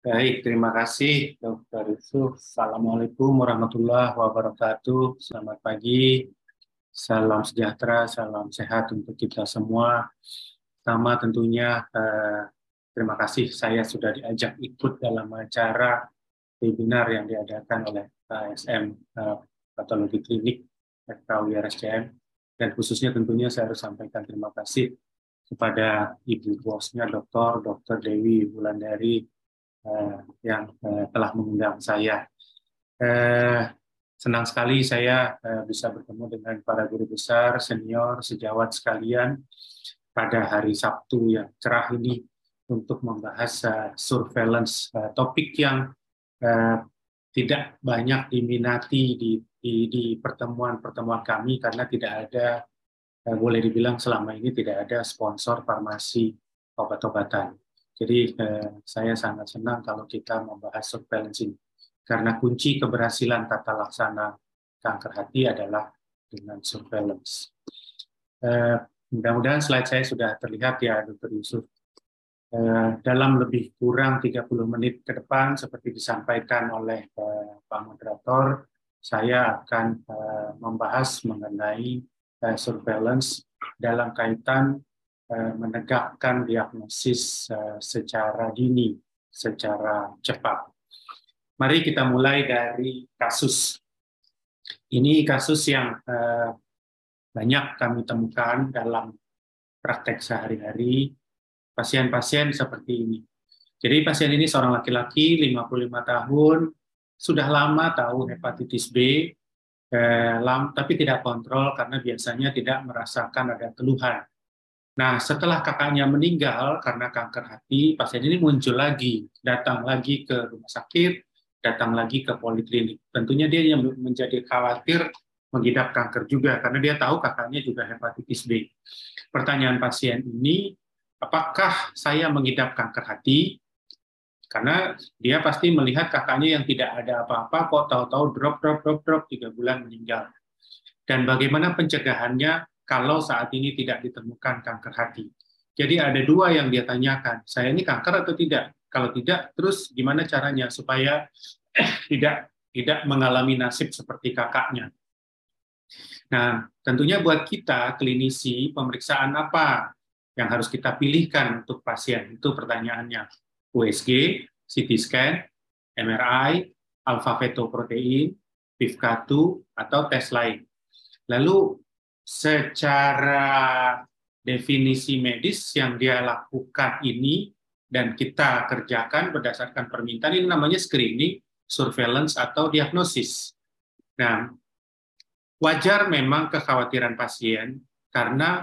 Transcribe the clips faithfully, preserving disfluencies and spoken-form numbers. Baik, terima kasih Dokter Yusuf. Assalamualaikum warahmatullahi wabarakatuh. Selamat pagi, salam sejahtera, salam sehat untuk kita semua. Sama tentunya eh, terima kasih saya sudah diajak ikut dalam acara webinar yang diadakan oleh K S M eh, Patologi Klinik R S C M, dan khususnya tentunya saya harus sampaikan terima kasih kepada ibu bosnya Dokter Dokter Dewi Bulandari Uh, yang uh, telah mengundang saya. Uh, senang sekali saya uh, bisa bertemu dengan para guru besar, senior, sejawat sekalian pada hari Sabtu yang cerah ini untuk membahas uh, surveillance, uh, topik yang uh, tidak banyak diminati di, di, di pertemuan-pertemuan kami karena tidak ada, uh, boleh dibilang selama ini tidak ada sponsor farmasi obat-obatan. Jadi eh, saya sangat senang kalau kita membahas surveillance ini, karena kunci keberhasilan tata laksana kanker hati adalah dengan surveillance. Eh, mudah-mudahan slide saya sudah terlihat ya Dokter Yusuf. Eh, dalam lebih kurang tiga puluh menit ke depan, seperti disampaikan oleh eh, Pak Moderator, saya akan eh, membahas mengenai eh, surveillance dalam kaitan menegakkan diagnosis secara dini, secara cepat. Mari kita mulai dari kasus. Ini kasus yang banyak kami temukan dalam praktek sehari-hari, pasien-pasien seperti ini. Jadi pasien ini seorang laki-laki, lima puluh lima tahun, sudah lama tahu hepatitis B, tapi tidak kontrol karena biasanya tidak merasakan ada keluhan. Nah, setelah kakaknya meninggal karena kanker hati, pasien ini muncul lagi, datang lagi ke rumah sakit, datang lagi ke poliklinik. Tentunya dia yang menjadi khawatir mengidap kanker juga, karena dia tahu kakaknya juga hepatitis B. Pertanyaan pasien ini, apakah saya mengidap kanker hati? Karena dia pasti melihat kakaknya yang tidak ada apa-apa, kok tahu-tahu drop, drop, drop, drop, tiga bulan meninggal. Dan bagaimana pencegahannya? Kalau saat ini tidak ditemukan kanker hati. Jadi ada dua yang dia tanyakan, saya ini kanker atau tidak? Kalau tidak, terus gimana caranya supaya tidak tidak mengalami nasib seperti kakaknya? Nah, tentunya buat kita, klinisi, pemeriksaan apa yang harus kita pilihkan untuk pasien? Itu pertanyaannya. U S G, C T scan, M R I, alfa-fetoprotein, P I V K A dua, atau tes lain. Lalu, secara definisi medis yang dia lakukan ini dan kita kerjakan berdasarkan permintaan, ini namanya screening, surveillance, atau diagnosis. Nah, wajar memang kekhawatiran pasien karena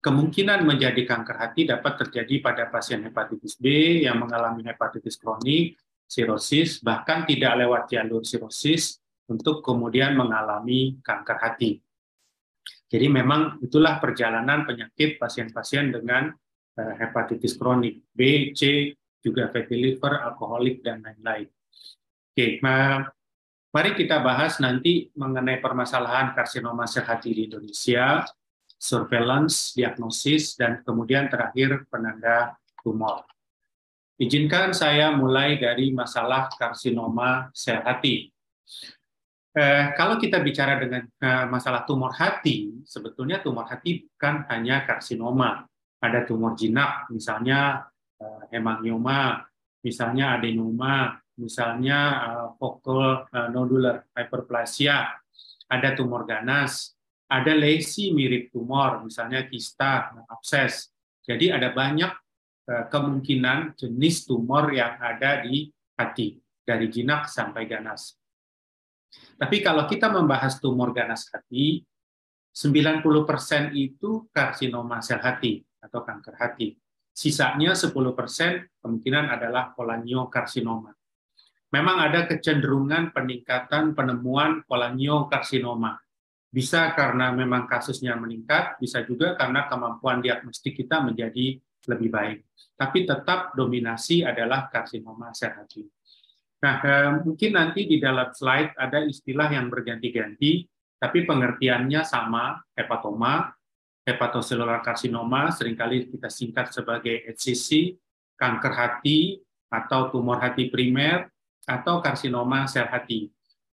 kemungkinan menjadi kanker hati dapat terjadi pada pasien hepatitis B yang mengalami hepatitis kronik, sirosis, bahkan tidak lewat jalur sirosis untuk kemudian mengalami kanker hati. Jadi memang itulah perjalanan penyakit pasien-pasien dengan hepatitis kronik, B, C, juga fatty liver, alkoholik, dan lain-lain. Oke, mari kita bahas nanti mengenai permasalahan karsinoma sel hati di Indonesia, surveillance, diagnosis, dan kemudian terakhir penanda tumor. Izinkan saya mulai dari masalah karsinoma sel hati. Eh, kalau kita bicara dengan eh, masalah tumor hati, sebetulnya tumor hati bukan hanya karsinoma. Ada tumor jinak, misalnya eh, hemangioma, misalnya adenoma, misalnya eh, focal eh, nodular hyperplasia, ada tumor ganas, ada lesi mirip tumor, misalnya kista, abses. Jadi ada banyak eh, kemungkinan jenis tumor yang ada di hati, dari jinak sampai ganas. Tapi kalau kita membahas tumor ganas hati, sembilan puluh persen itu karsinoma sel hati atau kanker hati. Sisanya sepuluh persen kemungkinan adalah kolangiokarsinoma. Memang ada kecenderungan peningkatan penemuan kolangiokarsinoma. Bisa karena memang kasusnya meningkat, bisa juga karena kemampuan diagnostik kita menjadi lebih baik. Tapi tetap dominasi adalah karsinoma sel hati. Nah, mungkin nanti di dalam slide ada istilah yang berganti-ganti, tapi pengertiannya sama, hepatoma, hepatoselular karsinoma, seringkali kita singkat sebagai H C C, kanker hati, atau tumor hati primer, atau karsinoma sel hati.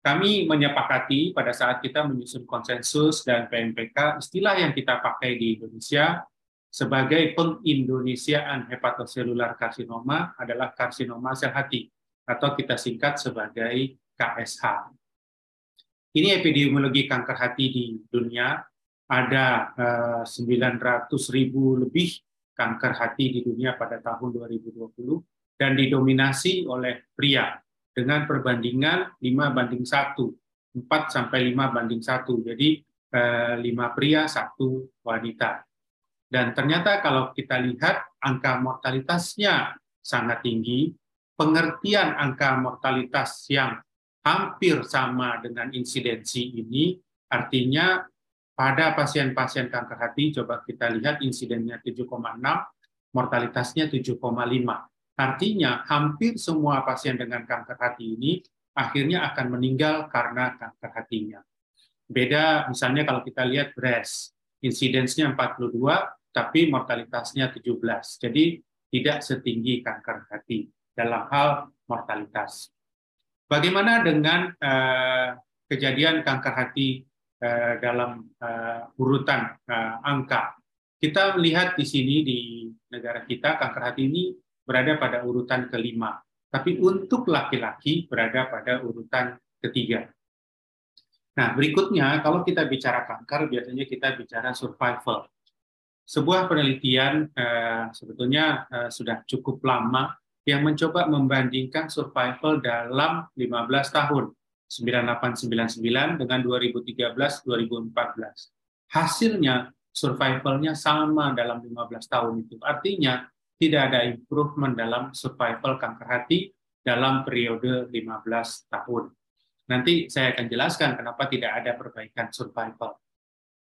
Kami menyepakati pada saat kita menyusun konsensus dan P M P K, istilah yang kita pakai di Indonesia sebagai pengindonesiaan hepatoselular karsinoma adalah karsinoma sel hati, atau kita singkat sebagai K S H. Ini epidemiologi kanker hati di dunia, ada sembilan ratus ribu lebih kanker hati di dunia pada tahun dua ribu dua puluh, dan didominasi oleh pria dengan perbandingan lima banding satu, empat sampai lima banding satu, jadi lima pria, satu wanita. Dan ternyata kalau kita lihat angka mortalitasnya sangat tinggi, pengertian angka mortalitas yang hampir sama dengan insidensi ini, artinya pada pasien-pasien kanker hati, coba kita lihat insidennya tujuh koma enam, mortalitasnya tujuh koma lima. Artinya, hampir semua pasien dengan kanker hati ini akhirnya akan meninggal karena kanker hatinya. Beda misalnya kalau kita lihat breast, insidensnya empat puluh dua, tapi mortalitasnya tujuh belas. Jadi tidak setinggi kanker hati dalam hal mortalitas. Bagaimana dengan eh, kejadian kanker hati eh, dalam eh, urutan eh, angka? Kita melihat di sini di negara kita, kanker hati ini berada pada urutan kelima, tapi untuk laki-laki berada pada urutan ketiga. Nah, berikutnya kalau kita bicara kanker, biasanya kita bicara survival. Sebuah penelitian eh, sebetulnya eh, sudah cukup lama yang mencoba membandingkan survival dalam lima belas tahun, sembilan delapan sembilan sembilan dengan dua ribu tiga belas dua ribu empat belas. Hasilnya survivalnya sama dalam lima belas tahun itu. Artinya tidak ada improvement dalam survival kanker hati dalam periode lima belas tahun. Nanti saya akan jelaskan kenapa tidak ada perbaikan survival.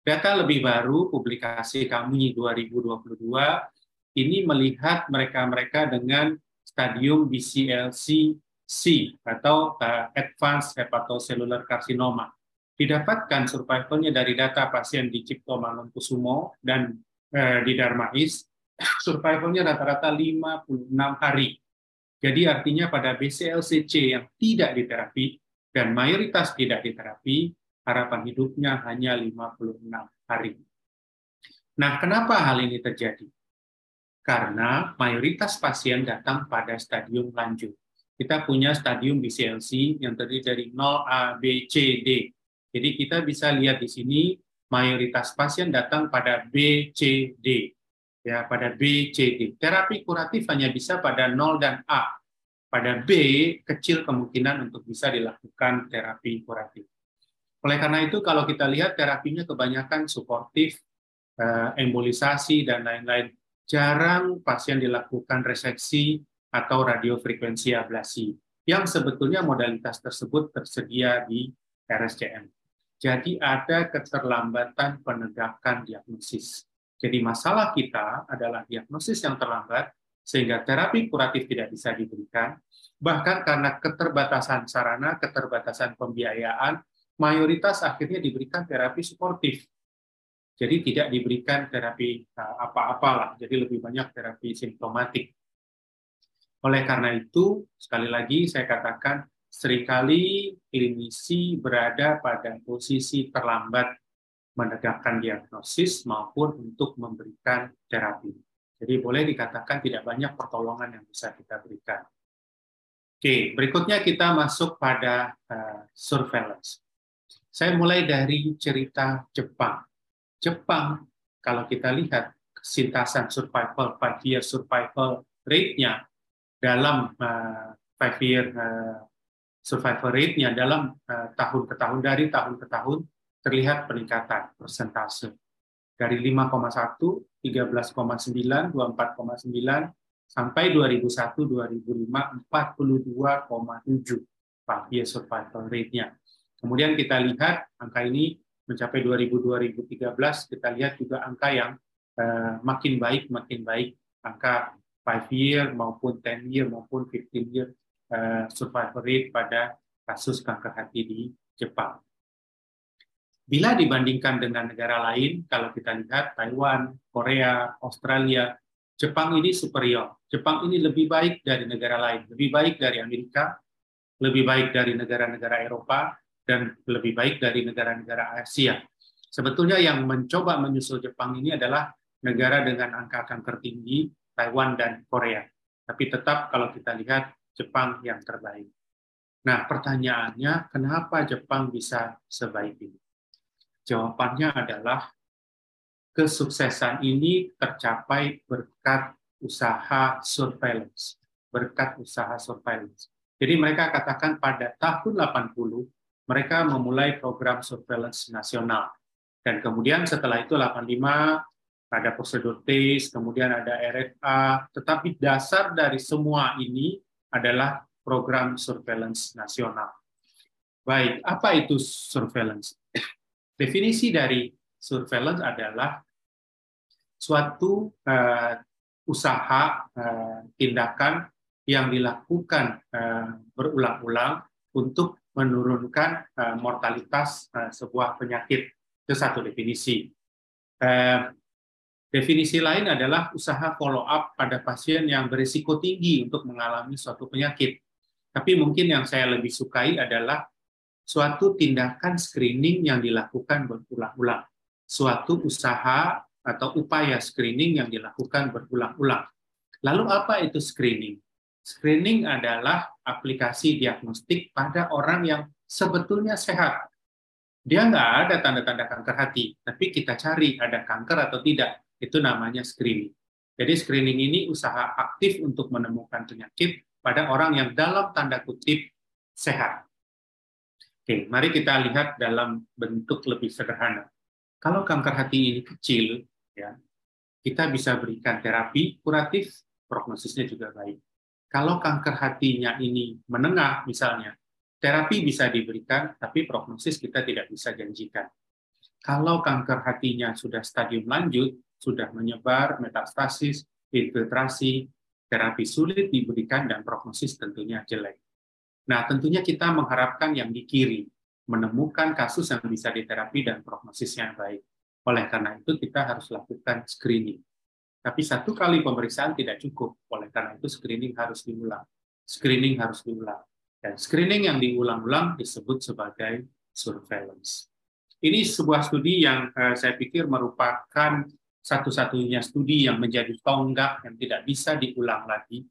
Data lebih baru, publikasi kami dua ribu dua puluh dua, ini melihat mereka-mereka dengan stadium B C L C C atau Advanced Hepatocellular Carcinoma. Didapatkan survivalnya dari data pasien di Cipto Mangunkusumo dan eh, di Darmais, survivalnya rata-rata lima puluh enam hari. Jadi artinya pada B C L C C yang tidak diterapi dan mayoritas tidak diterapi, harapan hidupnya hanya lima puluh enam hari. Nah, kenapa hal ini terjadi? Karena mayoritas pasien datang pada stadium lanjut. Kita punya stadium B C L C yang terdiri dari nol A B C D. Jadi kita bisa lihat di sini mayoritas pasien datang pada B C D. Ya, pada B C D. Terapi kuratif hanya bisa pada nol dan A. Pada B, kecil kemungkinan untuk bisa dilakukan terapi kuratif. Oleh karena itu, kalau kita lihat terapinya kebanyakan suportif, embolisasi, dan lain-lain. Jarang pasien dilakukan reseksi atau radiofrekuensi ablasi, yang sebetulnya modalitas tersebut tersedia di R S C M. Jadi ada keterlambatan penegakan diagnosis. Jadi masalah kita adalah diagnosis yang terlambat, sehingga terapi kuratif tidak bisa diberikan, bahkan karena keterbatasan sarana, keterbatasan pembiayaan, mayoritas akhirnya diberikan terapi suportif. Jadi tidak diberikan terapi apa-apalah, jadi lebih banyak terapi simptomatik. Oleh karena itu, sekali lagi saya katakan, seringkali klinisi berada pada posisi terlambat menegakkan diagnosis maupun untuk memberikan terapi. Jadi boleh dikatakan tidak banyak pertolongan yang bisa kita berikan. Oke, berikutnya kita masuk pada uh, surveillance. Saya mulai dari cerita Jepang. Jepang, kalau kita lihat kesintasan survival, five year survival rate-nya dalam uh, five year uh, survival rate-nya dalam uh, tahun ke tahun, dari tahun ke tahun terlihat peningkatan persentase. Dari lima koma satu, tiga belas koma sembilan, dua puluh empat koma sembilan, sampai dua ribu satu dua ribu lima, empat puluh dua koma tujuh five year survival rate-nya. Kemudian kita lihat angka ini mencapai dua ribu dua ribu tiga belas, kita lihat juga angka yang eh, makin baik, makin baik, angka five year maupun ten year maupun fifteen year eh, survival rate pada kasus kanker hati di Jepang. Bila dibandingkan dengan negara lain, kalau kita lihat Taiwan, Korea, Australia, Jepang ini superior, Jepang ini lebih baik dari negara lain, lebih baik dari Amerika, lebih baik dari negara-negara Eropa, dan lebih baik dari negara-negara Asia. Sebetulnya yang mencoba menyusul Jepang ini adalah negara dengan angka kanker tinggi, Taiwan dan Korea. Tapi tetap kalau kita lihat Jepang yang terbaik. Nah, pertanyaannya kenapa Jepang bisa sebaik ini? Jawabannya adalah kesuksesan ini tercapai berkat usaha surveillance, berkat usaha surveillance. Jadi mereka katakan pada tahun delapan puluh mereka memulai program surveillance nasional, dan kemudian setelah itu delapan puluh lima ada prosedur tes, kemudian ada R F A, tetapi dasar dari semua ini adalah program surveillance nasional. Baik, apa itu surveillance? Definisi dari surveillance adalah suatu uh, usaha, uh, tindakan yang dilakukan uh, berulang-ulang untuk menurunkan uh, mortalitas uh, sebuah penyakit. Itu satu definisi. Uh, definisi lain adalah usaha follow up pada pasien yang berisiko tinggi untuk mengalami suatu penyakit. Tapi mungkin yang saya lebih sukai adalah suatu tindakan screening yang dilakukan berulang-ulang, suatu usaha atau upaya screening yang dilakukan berulang-ulang. Lalu apa itu screening? Screening adalah aplikasi diagnostik pada orang yang sebetulnya sehat. Dia nggak ada tanda-tanda kanker hati, tapi kita cari ada kanker atau tidak. Itu namanya screening. Jadi screening ini usaha aktif untuk menemukan penyakit pada orang yang dalam tanda kutip sehat. Oke, mari kita lihat dalam bentuk lebih sederhana. Kalau kanker hati ini kecil, ya, kita bisa berikan terapi kuratif, prognosisnya juga baik. Kalau kanker hatinya ini menengah misalnya, terapi bisa diberikan, tapi prognosis kita tidak bisa janjikan. Kalau kanker hatinya sudah stadium lanjut, sudah menyebar, metastasis, infiltrasi, terapi sulit diberikan dan prognosis tentunya jelek. Nah, tentunya kita mengharapkan yang di kiri, menemukan kasus yang bisa diterapi dan prognosisnya baik. Oleh karena itu, kita harus lakukan screening. Tapi satu kali pemeriksaan tidak cukup. Oleh karena itu, screening harus diulang. Screening harus diulang. Dan screening yang diulang-ulang disebut sebagai surveillance. Ini sebuah studi yang eh, saya pikir merupakan satu-satunya studi yang menjadi tonggak yang tidak bisa diulang lagi.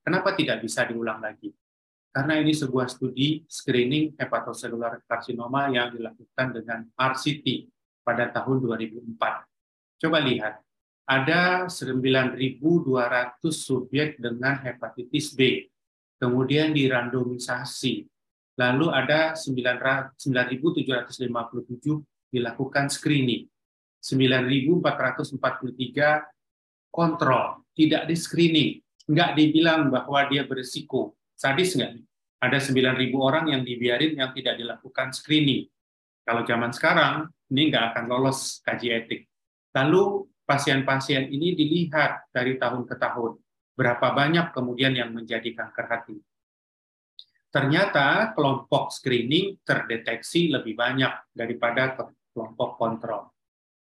Kenapa tidak bisa diulang lagi? Karena ini sebuah studi screening hepatoselular karsinoma yang dilakukan dengan R C T pada tahun dua ribu empat. Coba lihat, ada sembilan ribu dua ratus subjek dengan hepatitis B, kemudian dirandomisasi, lalu ada sembilan ribu tujuh ratus lima puluh tujuh dilakukan screening, sembilan ribu empat ratus empat puluh tiga kontrol, tidak di screening, nggak dibilang bahwa dia berisiko. Sadis nggak? Ada sembilan ribu orang yang dibiarin yang tidak dilakukan screening. Kalau zaman sekarang, ini nggak akan lolos kaji etik. Lalu pasien-pasien ini dilihat dari tahun ke tahun. Berapa banyak kemudian yang menjadi kanker hati. Ternyata kelompok screening terdeteksi lebih banyak daripada kelompok kontrol.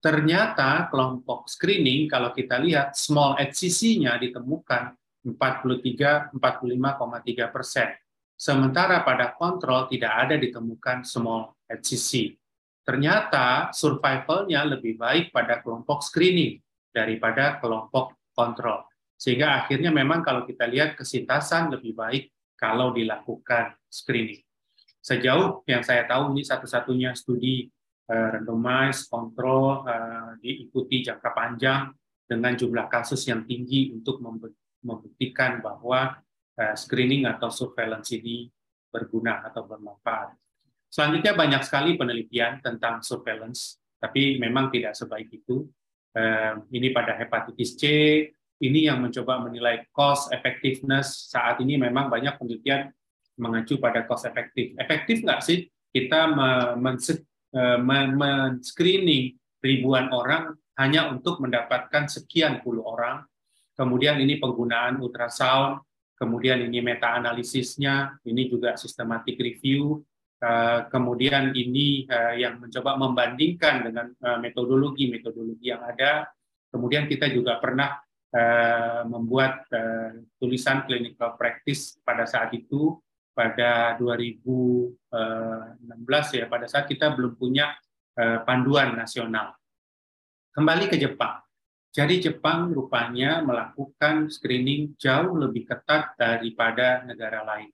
Ternyata kelompok screening, kalau kita lihat, small H C C-nya ditemukan empat puluh tiga sampai empat puluh lima koma tiga persen. Sementara pada kontrol tidak ada ditemukan small H C C. Ternyata survivalnya lebih baik pada kelompok screening daripada kelompok kontrol. Sehingga akhirnya memang kalau kita lihat kesintasan lebih baik kalau dilakukan screening. Sejauh yang saya tahu ini satu-satunya studi eh, randomized kontrol eh, diikuti jangka panjang dengan jumlah kasus yang tinggi untuk membentuk membuktikan bahwa screening atau surveillance ini berguna atau bermanfaat. Selanjutnya banyak sekali penelitian tentang surveillance, tapi memang tidak sebaik itu. Ini pada hepatitis C, ini yang mencoba menilai cost effectiveness. Saat ini memang banyak penelitian mengacu pada cost effective. Efektif nggak sih kita men-screening ribuan orang hanya untuk mendapatkan sekian puluh orang? Kemudian ini penggunaan ultrasound, kemudian ini meta-analisisnya, ini juga systematic review, kemudian ini yang mencoba membandingkan dengan metodologi-metodologi yang ada, kemudian kita juga pernah eh, membuat eh, tulisan clinical practice pada saat itu, pada dua ribu enam belas ya, pada saat kita belum punya eh, panduan nasional. Kembali ke Jepang. Jadi Jepang rupanya melakukan screening jauh lebih ketat daripada negara lain.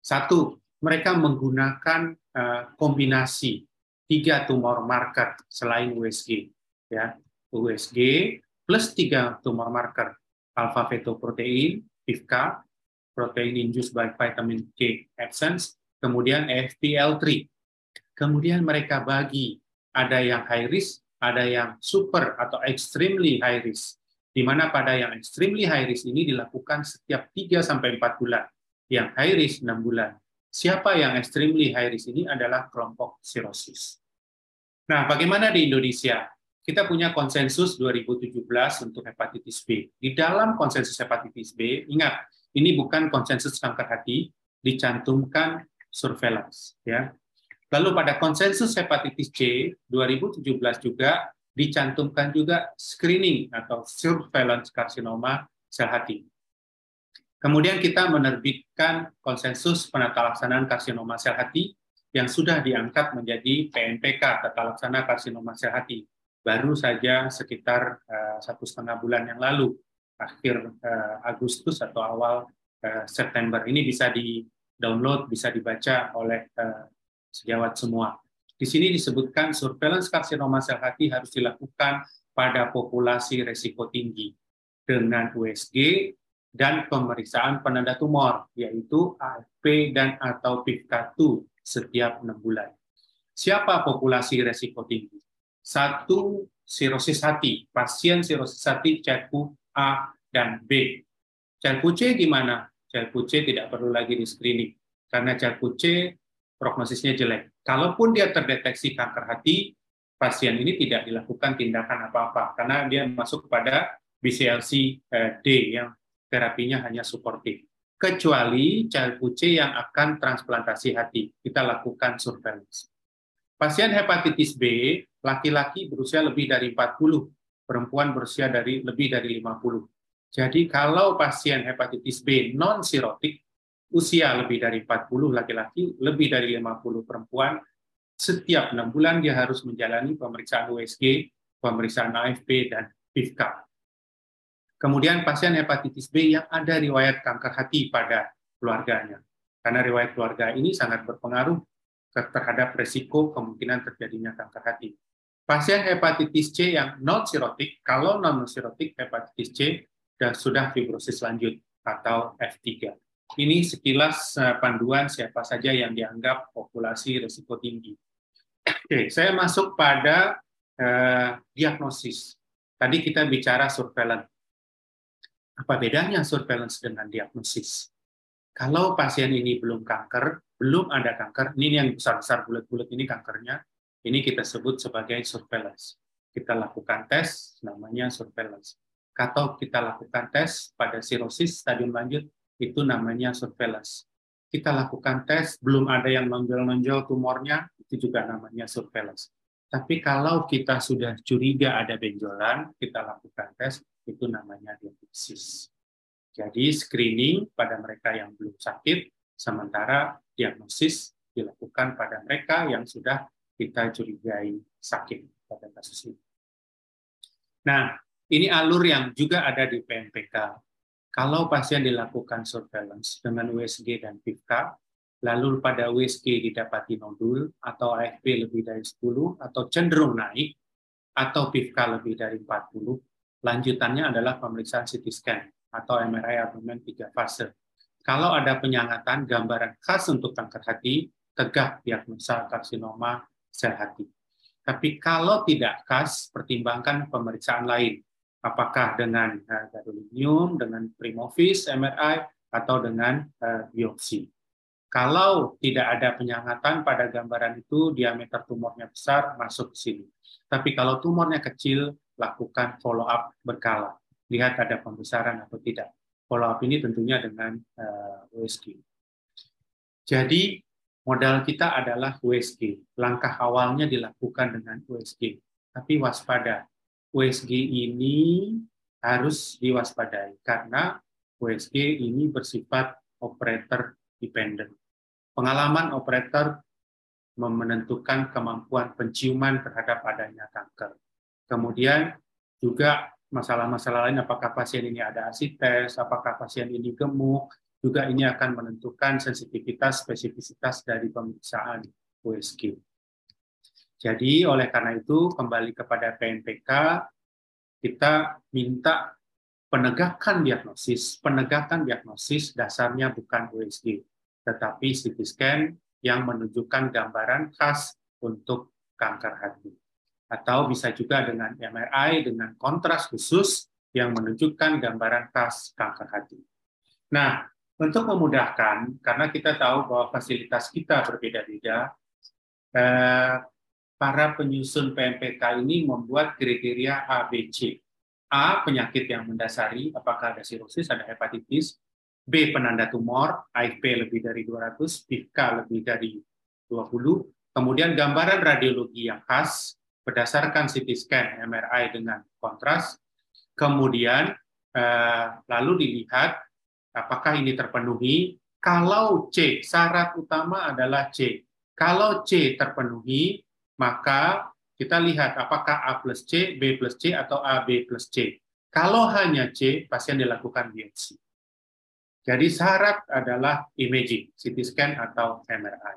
Satu, mereka menggunakan uh, kombinasi tiga tumor marker selain U S G, ya, U S G plus tiga tumor marker, alpha fetoprotein, PIVKA, protein induced by vitamin K absence, kemudian F P L tiga. Kemudian mereka bagi, ada yang high risk, ada yang super atau extremely high risk, di mana pada yang extremely high risk ini dilakukan setiap tiga sampai empat bulan, yang high risk enam bulan. Siapa yang extremely high risk ini adalah kelompok sirosis. Nah, bagaimana di Indonesia? Kita punya konsensus dua ribu tujuh belas untuk hepatitis B. Di dalam konsensus hepatitis B, ingat, ini bukan konsensus kanker hati, dicantumkan surveillance, ya. Lalu pada konsensus hepatitis C dua ribu tujuh belas juga dicantumkan juga screening atau surveillance karsinoma sel hati. Kemudian kita menerbitkan konsensus penata laksanaan karsinoma sel hati yang sudah diangkat menjadi P N P K, tata laksana karsinoma sel hati, baru saja sekitar satu setengah bulan yang lalu, akhir uh, Agustus atau awal uh, September. Ini bisa di-download, bisa dibaca oleh uh, sejawat semua. Di sini disebutkan surveillance karsinoma sel hati harus dilakukan pada populasi resiko tinggi dengan U S G dan pemeriksaan penanda tumor, yaitu A F P dan atau PIVKA dua setiap enam bulan. Siapa populasi resiko tinggi? Satu, sirosis hati. Pasien sirosis hati Child-Pugh A dan B. Child-Pugh C gimana? Child-Pugh C tidak perlu lagi di-screening, karena Child-Pugh C prognosisnya jelek. Kalaupun dia terdeteksi kanker hati, pasien ini tidak dilakukan tindakan apa-apa karena dia masuk pada B C L C D yang terapinya hanya suportif. Kecuali Child-Pugh C yang akan transplantasi hati, kita lakukan surveillance. Pasien hepatitis B, laki-laki berusia lebih dari empat puluh, perempuan berusia dari lebih dari lima puluh. Jadi kalau pasien hepatitis B non-sirotik, usia lebih dari empat puluh laki-laki, lebih dari lima puluh perempuan, setiap enam bulan dia harus menjalani pemeriksaan U S G, pemeriksaan A F P, dan PIVKA. Kemudian pasien hepatitis B yang ada riwayat kanker hati pada keluarganya. Karena riwayat keluarga ini sangat berpengaruh terhadap resiko kemungkinan terjadinya kanker hati. Pasien hepatitis C yang non-sirotik, kalau non-sirotik hepatitis C dan sudah fibrosis lanjut atau F tiga. Ini sekilas panduan siapa saja yang dianggap populasi risiko tinggi. Oke, saya masuk pada eh, diagnosis. Tadi kita bicara surveillance. Apa bedanya surveillance dengan diagnosis? Kalau pasien ini belum kanker, belum ada kanker, ini yang besar-besar bulat-bulat ini kankernya, ini kita sebut sebagai surveillance. Kita lakukan tes, namanya surveillance. Atau kita lakukan tes pada sirosis stadium lanjut, itu namanya surveillance. Kita lakukan tes, belum ada yang menonjol-nonjol tumornya, itu juga namanya surveillance. Tapi kalau kita sudah curiga ada benjolan, kita lakukan tes, itu namanya diagnosis. Jadi screening pada mereka yang belum sakit, sementara diagnosis dilakukan pada mereka yang sudah kita curigai sakit pada kasus ini. Nah, ini alur yang juga ada di P M P K. Kalau pasien dilakukan surveillance dengan U S G dan PIVKA, lalu pada U S G didapati nodul, atau A F P lebih dari sepuluh, atau cenderung naik, atau PIVKA lebih dari empat puluh, lanjutannya adalah pemeriksaan C T scan atau M R I abdomen tiga fase. Kalau ada penyangatan, gambaran khas untuk kanker hati, tegak diagnosa karsinoma sel hati. Tapi kalau tidak khas, pertimbangkan pemeriksaan lain. Apakah dengan gadolinium, dengan primovis, M R I, atau dengan biopsi. Kalau tidak ada penyangatan pada gambaran itu, diameter tumornya besar, masuk ke sini. Tapi kalau tumornya kecil, lakukan follow up berkala. Lihat ada pembesaran atau tidak. Follow up ini tentunya dengan U S G. Jadi modal kita adalah U S G. Langkah awalnya dilakukan dengan U S G. Tapi waspada. U S G ini harus diwaspadai karena U S G ini bersifat operator dependent. Pengalaman operator menentukan kemampuan penciuman terhadap adanya kanker. Kemudian juga masalah-masalah lain, apakah pasien ini ada asites, apakah pasien ini gemuk, juga ini akan menentukan sensitivitas, spesifitas dari pemeriksaan U S G. Jadi oleh karena itu kembali kepada P N P K, kita minta penegakan diagnosis. Penegakan diagnosis dasarnya bukan U S G, tetapi C T scan yang menunjukkan gambaran khas untuk kanker hati. Atau bisa juga dengan M R I, dengan kontras khusus yang menunjukkan gambaran khas kanker hati. Nah, untuk memudahkan, karena kita tahu bahwa fasilitas kita berbeda-beda, eh, para penyusun P M P K ini membuat kriteria A, B, C. A, penyakit yang mendasari, apakah ada sirosis, ada hepatitis. B, penanda tumor, A F P lebih dari dua ratus, P I V K A lebih dari dua puluh. Kemudian gambaran radiologi yang khas berdasarkan C T scan, M R I dengan kontras. Kemudian eh, lalu dilihat apakah ini terpenuhi. Kalau C, syarat utama adalah C. Kalau C terpenuhi, maka kita lihat apakah A plus C, B plus C, atau A B plus C. Kalau hanya C, pasien dilakukan biopsi. Jadi syarat adalah imaging, C T scan atau M R I.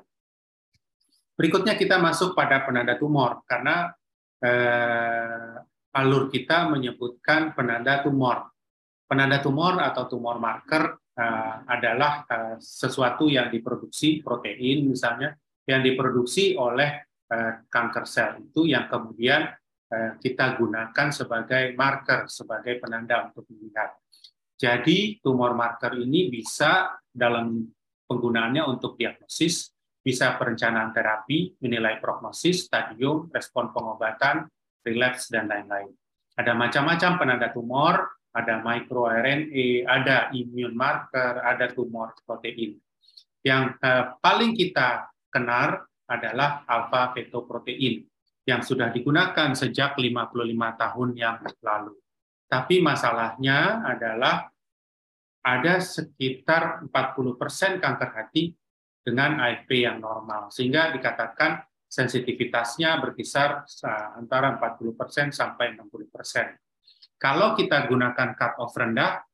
Berikutnya kita masuk pada penanda tumor, karena eh, alur kita menyebutkan penanda tumor. Penanda tumor atau tumor marker eh, adalah eh, sesuatu yang diproduksi, protein misalnya, yang diproduksi oleh kanker sel itu yang kemudian kita gunakan sebagai marker, sebagai penanda untuk melihat. Jadi tumor marker ini bisa dalam penggunaannya untuk diagnosis, bisa perencanaan terapi, menilai prognosis, stadium, respon pengobatan, relapse, dan lain-lain. Ada macam-macam penanda tumor, ada microRNA, ada immune marker, ada tumor protein. Yang paling kita kenal adalah alfa-fetoprotein yang sudah digunakan sejak lima puluh lima tahun yang lalu. Tapi masalahnya adalah ada sekitar empat puluh persen kanker hati dengan A F P yang normal, sehingga dikatakan sensitivitasnya berkisar antara empat puluh persen sampai enam puluh persen. Kalau kita gunakan cut-off rendah,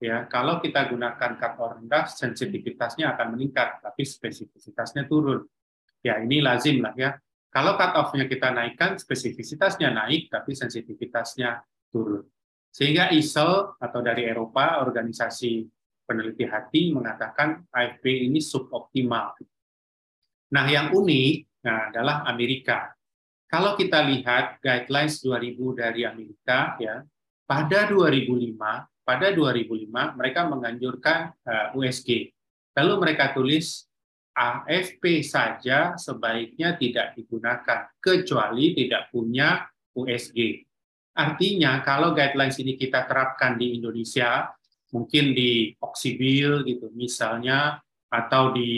ya, kalau kita gunakan cut-off rendah, sensitivitasnya akan meningkat, tapi spesifitasnya turun. Ya, ini lazim lah ya. Kalau cut-off-nya kita naikkan, spesifisitasnya naik, tapi sensitivitasnya turun. Sehingga I S E L atau dari Eropa, organisasi peneliti hati, mengatakan A F P ini suboptimal. Nah, yang unik nah, adalah Amerika. Kalau kita lihat guidelines dua ribu dari Amerika, ya, pada dua ribu lima, pada dua ribu lima mereka menganjurkan uh, U S G. Lalu mereka tulis A F P saja sebaiknya tidak digunakan, kecuali tidak punya U S G. Artinya, kalau guidelines ini kita terapkan di Indonesia, mungkin di Oksibil gitu misalnya, atau di,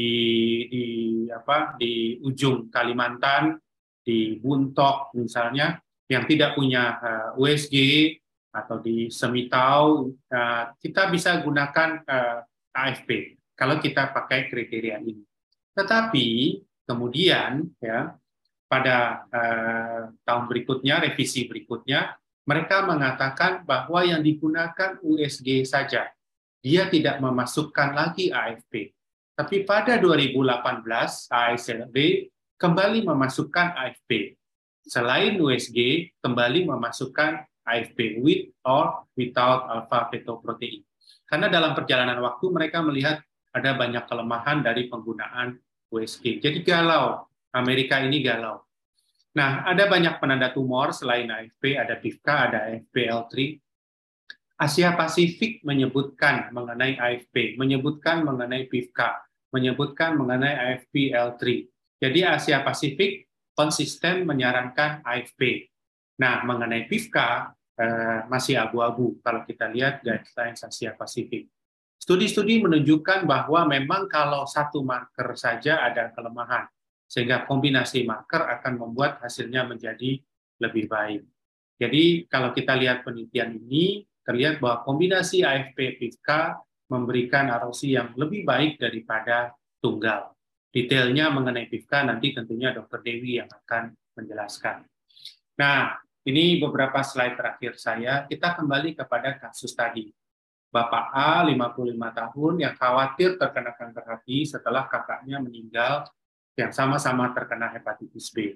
di, apa, di ujung Kalimantan, di Buntok misalnya, yang tidak punya uh, U S G, atau di Semitau, uh, kita bisa gunakan uh, A F P kalau kita pakai kriteria ini. Tetapi kemudian ya pada eh, tahun berikutnya, revisi berikutnya, mereka mengatakan bahwa yang digunakan U S G saja. Dia tidak memasukkan lagi A F P. Tapi pada dua ribu delapan belas, A I C L B kembali memasukkan A F P. Selain U S G, kembali memasukkan A F P with or without alpha-fetoprotein. Karena dalam perjalanan waktu mereka melihat ada banyak kelemahan dari penggunaan U S G. Jadi galau, Amerika ini galau. Nah, ada banyak penanda tumor selain A F P, ada P I V K A, ada F P L tiga. Asia Pasifik menyebutkan mengenai A F P, menyebutkan mengenai P I V K A, menyebutkan mengenai F P L tiga. Jadi Asia Pasifik konsisten menyarankan A F P. Nah, mengenai P I V K A eh, masih abu-abu kalau kita lihat guidelines Asia Pasifik. Studi-studi menunjukkan bahwa memang kalau satu marker saja ada kelemahan, sehingga kombinasi marker akan membuat hasilnya menjadi lebih baik. Jadi kalau kita lihat penelitian ini, terlihat bahwa kombinasi A F P P I V K A memberikan R O C yang lebih baik daripada tunggal. Detailnya mengenai P I V K A nanti tentunya Dokter Dewi yang akan menjelaskan. Nah, ini beberapa slide terakhir saya. Kita kembali kepada kasus tadi. Bapak A, lima puluh lima tahun, yang khawatir terkena kanker hati setelah kakaknya meninggal yang sama-sama terkena hepatitis B.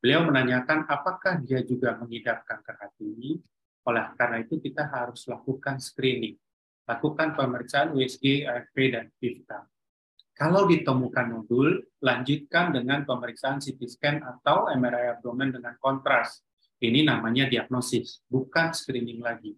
Beliau menanyakan apakah dia juga mengidap kanker hati. Oleh karena itu, kita harus lakukan screening. Lakukan pemeriksaan U S G, A F P, dan P I V K A. Kalau ditemukan nodul, lanjutkan dengan pemeriksaan C T scan atau M R I abdomen dengan kontras. Ini namanya diagnosis, bukan screening lagi.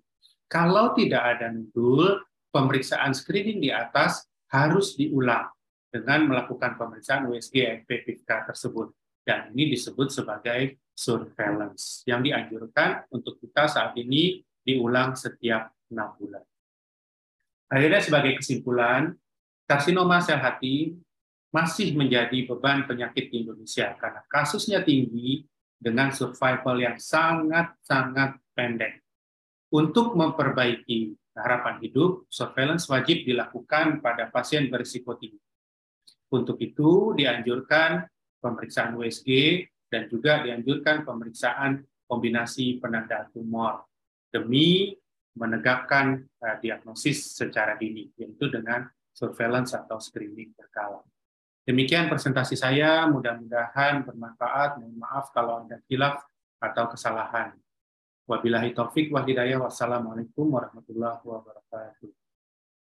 Kalau tidak ada nodul, pemeriksaan screening di atas harus diulang dengan melakukan pemeriksaan U S G A F P P I V K A tersebut. Dan ini disebut sebagai surveillance, yang dianjurkan untuk kita saat ini diulang setiap enam bulan. Akhirnya sebagai kesimpulan, karsinoma sel hati masih menjadi beban penyakit di Indonesia karena kasusnya tinggi dengan survival yang sangat-sangat pendek. Untuk memperbaiki harapan hidup, surveillance wajib dilakukan pada pasien berisiko tinggi. Untuk itu, dianjurkan pemeriksaan U S G dan juga dianjurkan pemeriksaan kombinasi penanda tumor demi menegakkan uh, diagnosis secara dini, yaitu dengan surveillance atau screening berkala. Demikian presentasi saya, mudah-mudahan bermanfaat. Mohon maaf kalau ada khilaf atau kesalahan. Wabillahi taufik wal hidayah. Wassalamualaikum warahmatullahi wabarakatuh.